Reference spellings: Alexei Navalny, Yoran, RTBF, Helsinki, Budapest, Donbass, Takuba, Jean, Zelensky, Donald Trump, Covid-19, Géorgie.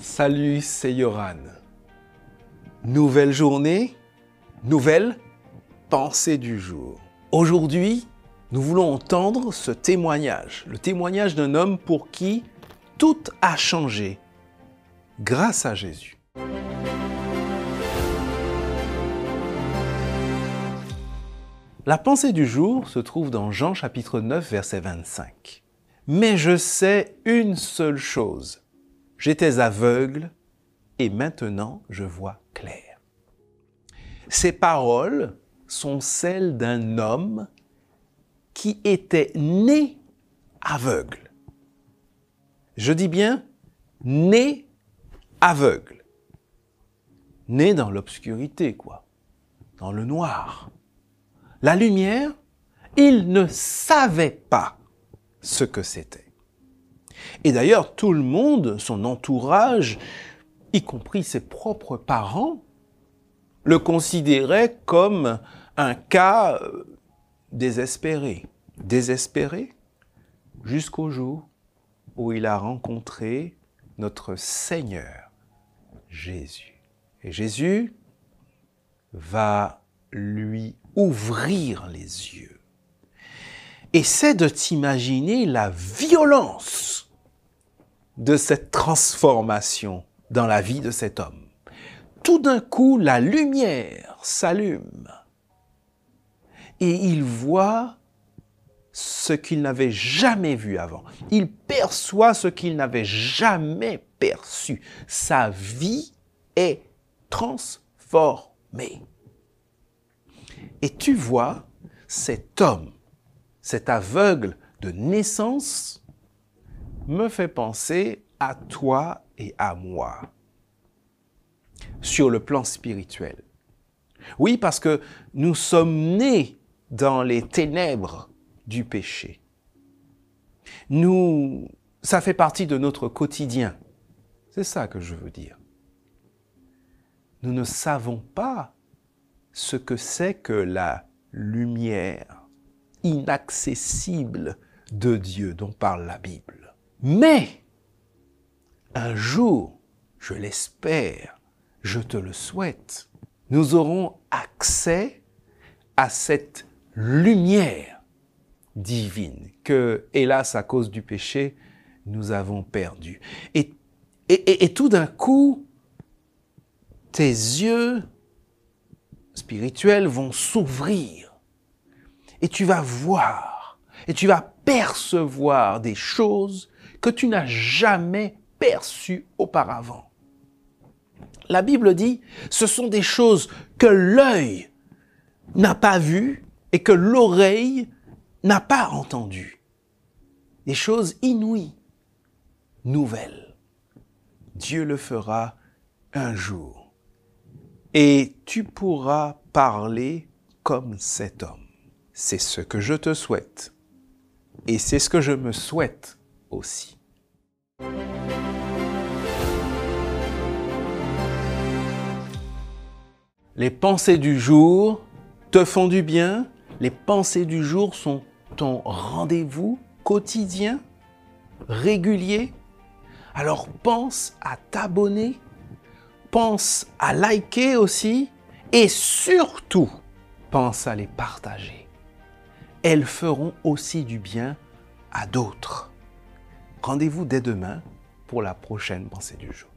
Salut, c'est Yoran. Nouvelle journée, nouvelle pensée du jour. Aujourd'hui, nous voulons entendre ce témoignage, le témoignage d'un homme pour qui tout a changé grâce à Jésus. La pensée du jour se trouve dans Jean chapitre 9, verset 25. « Mais je sais une seule chose, j'étais aveugle et maintenant je vois clair. » Ces paroles sont celles d'un homme qui était né aveugle. Je dis bien né aveugle. Né dans l'obscurité, quoi. Dans le noir. La lumière, il ne savait pas ce que c'était. Et d'ailleurs, tout le monde, son entourage, y compris ses propres parents, le considérait comme un cas désespéré. Désespéré jusqu'au jour où il a rencontré notre Seigneur, Jésus. Et Jésus va lui ouvrir les yeux. Essaie de t'imaginer la violence de cette transformation dans la vie de cet homme. Tout d'un coup, la lumière s'allume et il voit ce qu'il n'avait jamais vu avant. Il perçoit ce qu'il n'avait jamais perçu. Sa vie est transformée. Et tu vois cet homme, cet aveugle de naissance, me fait penser à toi et à moi, sur le plan spirituel. Oui, parce que nous sommes nés dans les ténèbres du péché. Ça fait partie de notre quotidien. C'est ça que je veux dire. Nous ne savons pas ce que c'est que la lumière inaccessible de Dieu dont parle la Bible. Mais un jour, je l'espère, je te le souhaite, nous aurons accès à cette lumière divine que, hélas, à cause du péché, nous avons perdue. Et tout d'un coup, tes yeux spirituels vont s'ouvrir et tu vas voir et tu vas percevoir des choses que tu n'as jamais perçues auparavant. La Bible dit, ce sont des choses que l'œil n'a pas vues et que l'oreille n'a pas entendues. Des choses inouïes, nouvelles. Dieu le fera un jour. Et tu pourras parler comme cet homme. C'est ce que je te souhaite. Et c'est ce que je me souhaite aussi. Les pensées du jour te font du bien. Les pensées du jour sont ton rendez-vous quotidien, régulier. Alors pense à t'abonner, pense à liker aussi et surtout pense à les partager. Elles feront aussi du bien à d'autres. Rendez-vous dès demain pour la prochaine pensée du jour.